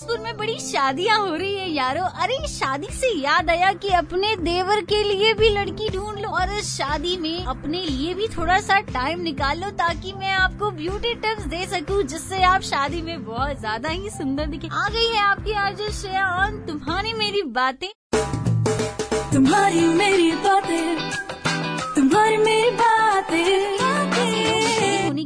बिलासपुर में बड़ी शादियां हो रही है यारो। अरे शादी से याद आया कि अपने देवर के लिए भी लड़की ढूंढ लो और इस शादी में अपने लिए भी थोड़ा सा टाइम निकाल लो, ताकि मैं आपको ब्यूटी टिप्स दे सकूं जिससे आप शादी में बहुत ज्यादा ही सुंदर दिखे। आ गई है आपकी आरजे श्रेया और तुम्हारी मेरी बातें। तुम्हारी मेरी बातें, तुम्हारी मेरी बातें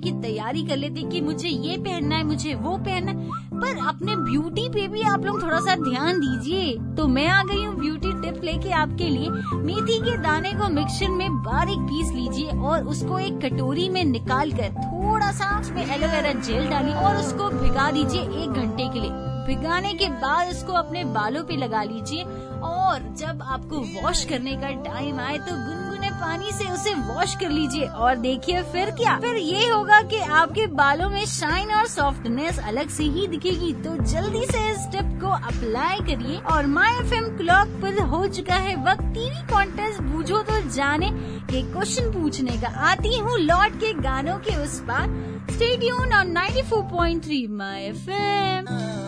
की तैयारी कर लेते कि मुझे ये पहनना है, मुझे वो पहनना है, पर अपने ब्यूटी पे भी आप लोग थोड़ा सा ध्यान दीजिए। तो मैं आ गई हूँ ब्यूटी टिप लेके आपके लिए। मेथी के दाने को मिक्सर में बारीक पीस लीजिए और उसको एक कटोरी में निकाल कर थोड़ा सा उसमें एलोवेरा जेल डालिए और उसको भिगा दीजिए 1 घंटे के लिए। भिगाने के बाद उसको अपने बालों पे लगा लीजिए और जब आपको वॉश करने का टाइम आए तो गुनगुने पानी से उसे वॉश कर लीजिए और देखिए फिर क्या, फिर ये होगा कि आपके बालों में शाइन और सॉफ्टनेस अलग से ही दिखेगी। तो जल्दी से इस टिप को अप्लाई करिए। और माय एफएम क्लॉक पर हो चुका है वक्त टीवी कॉन्टेस्ट बूझो तो जाने के क्वेश्चन पूछने का। आती हूँ लौट के गानों के उस पार। Stay tuned on 94.3 My FM.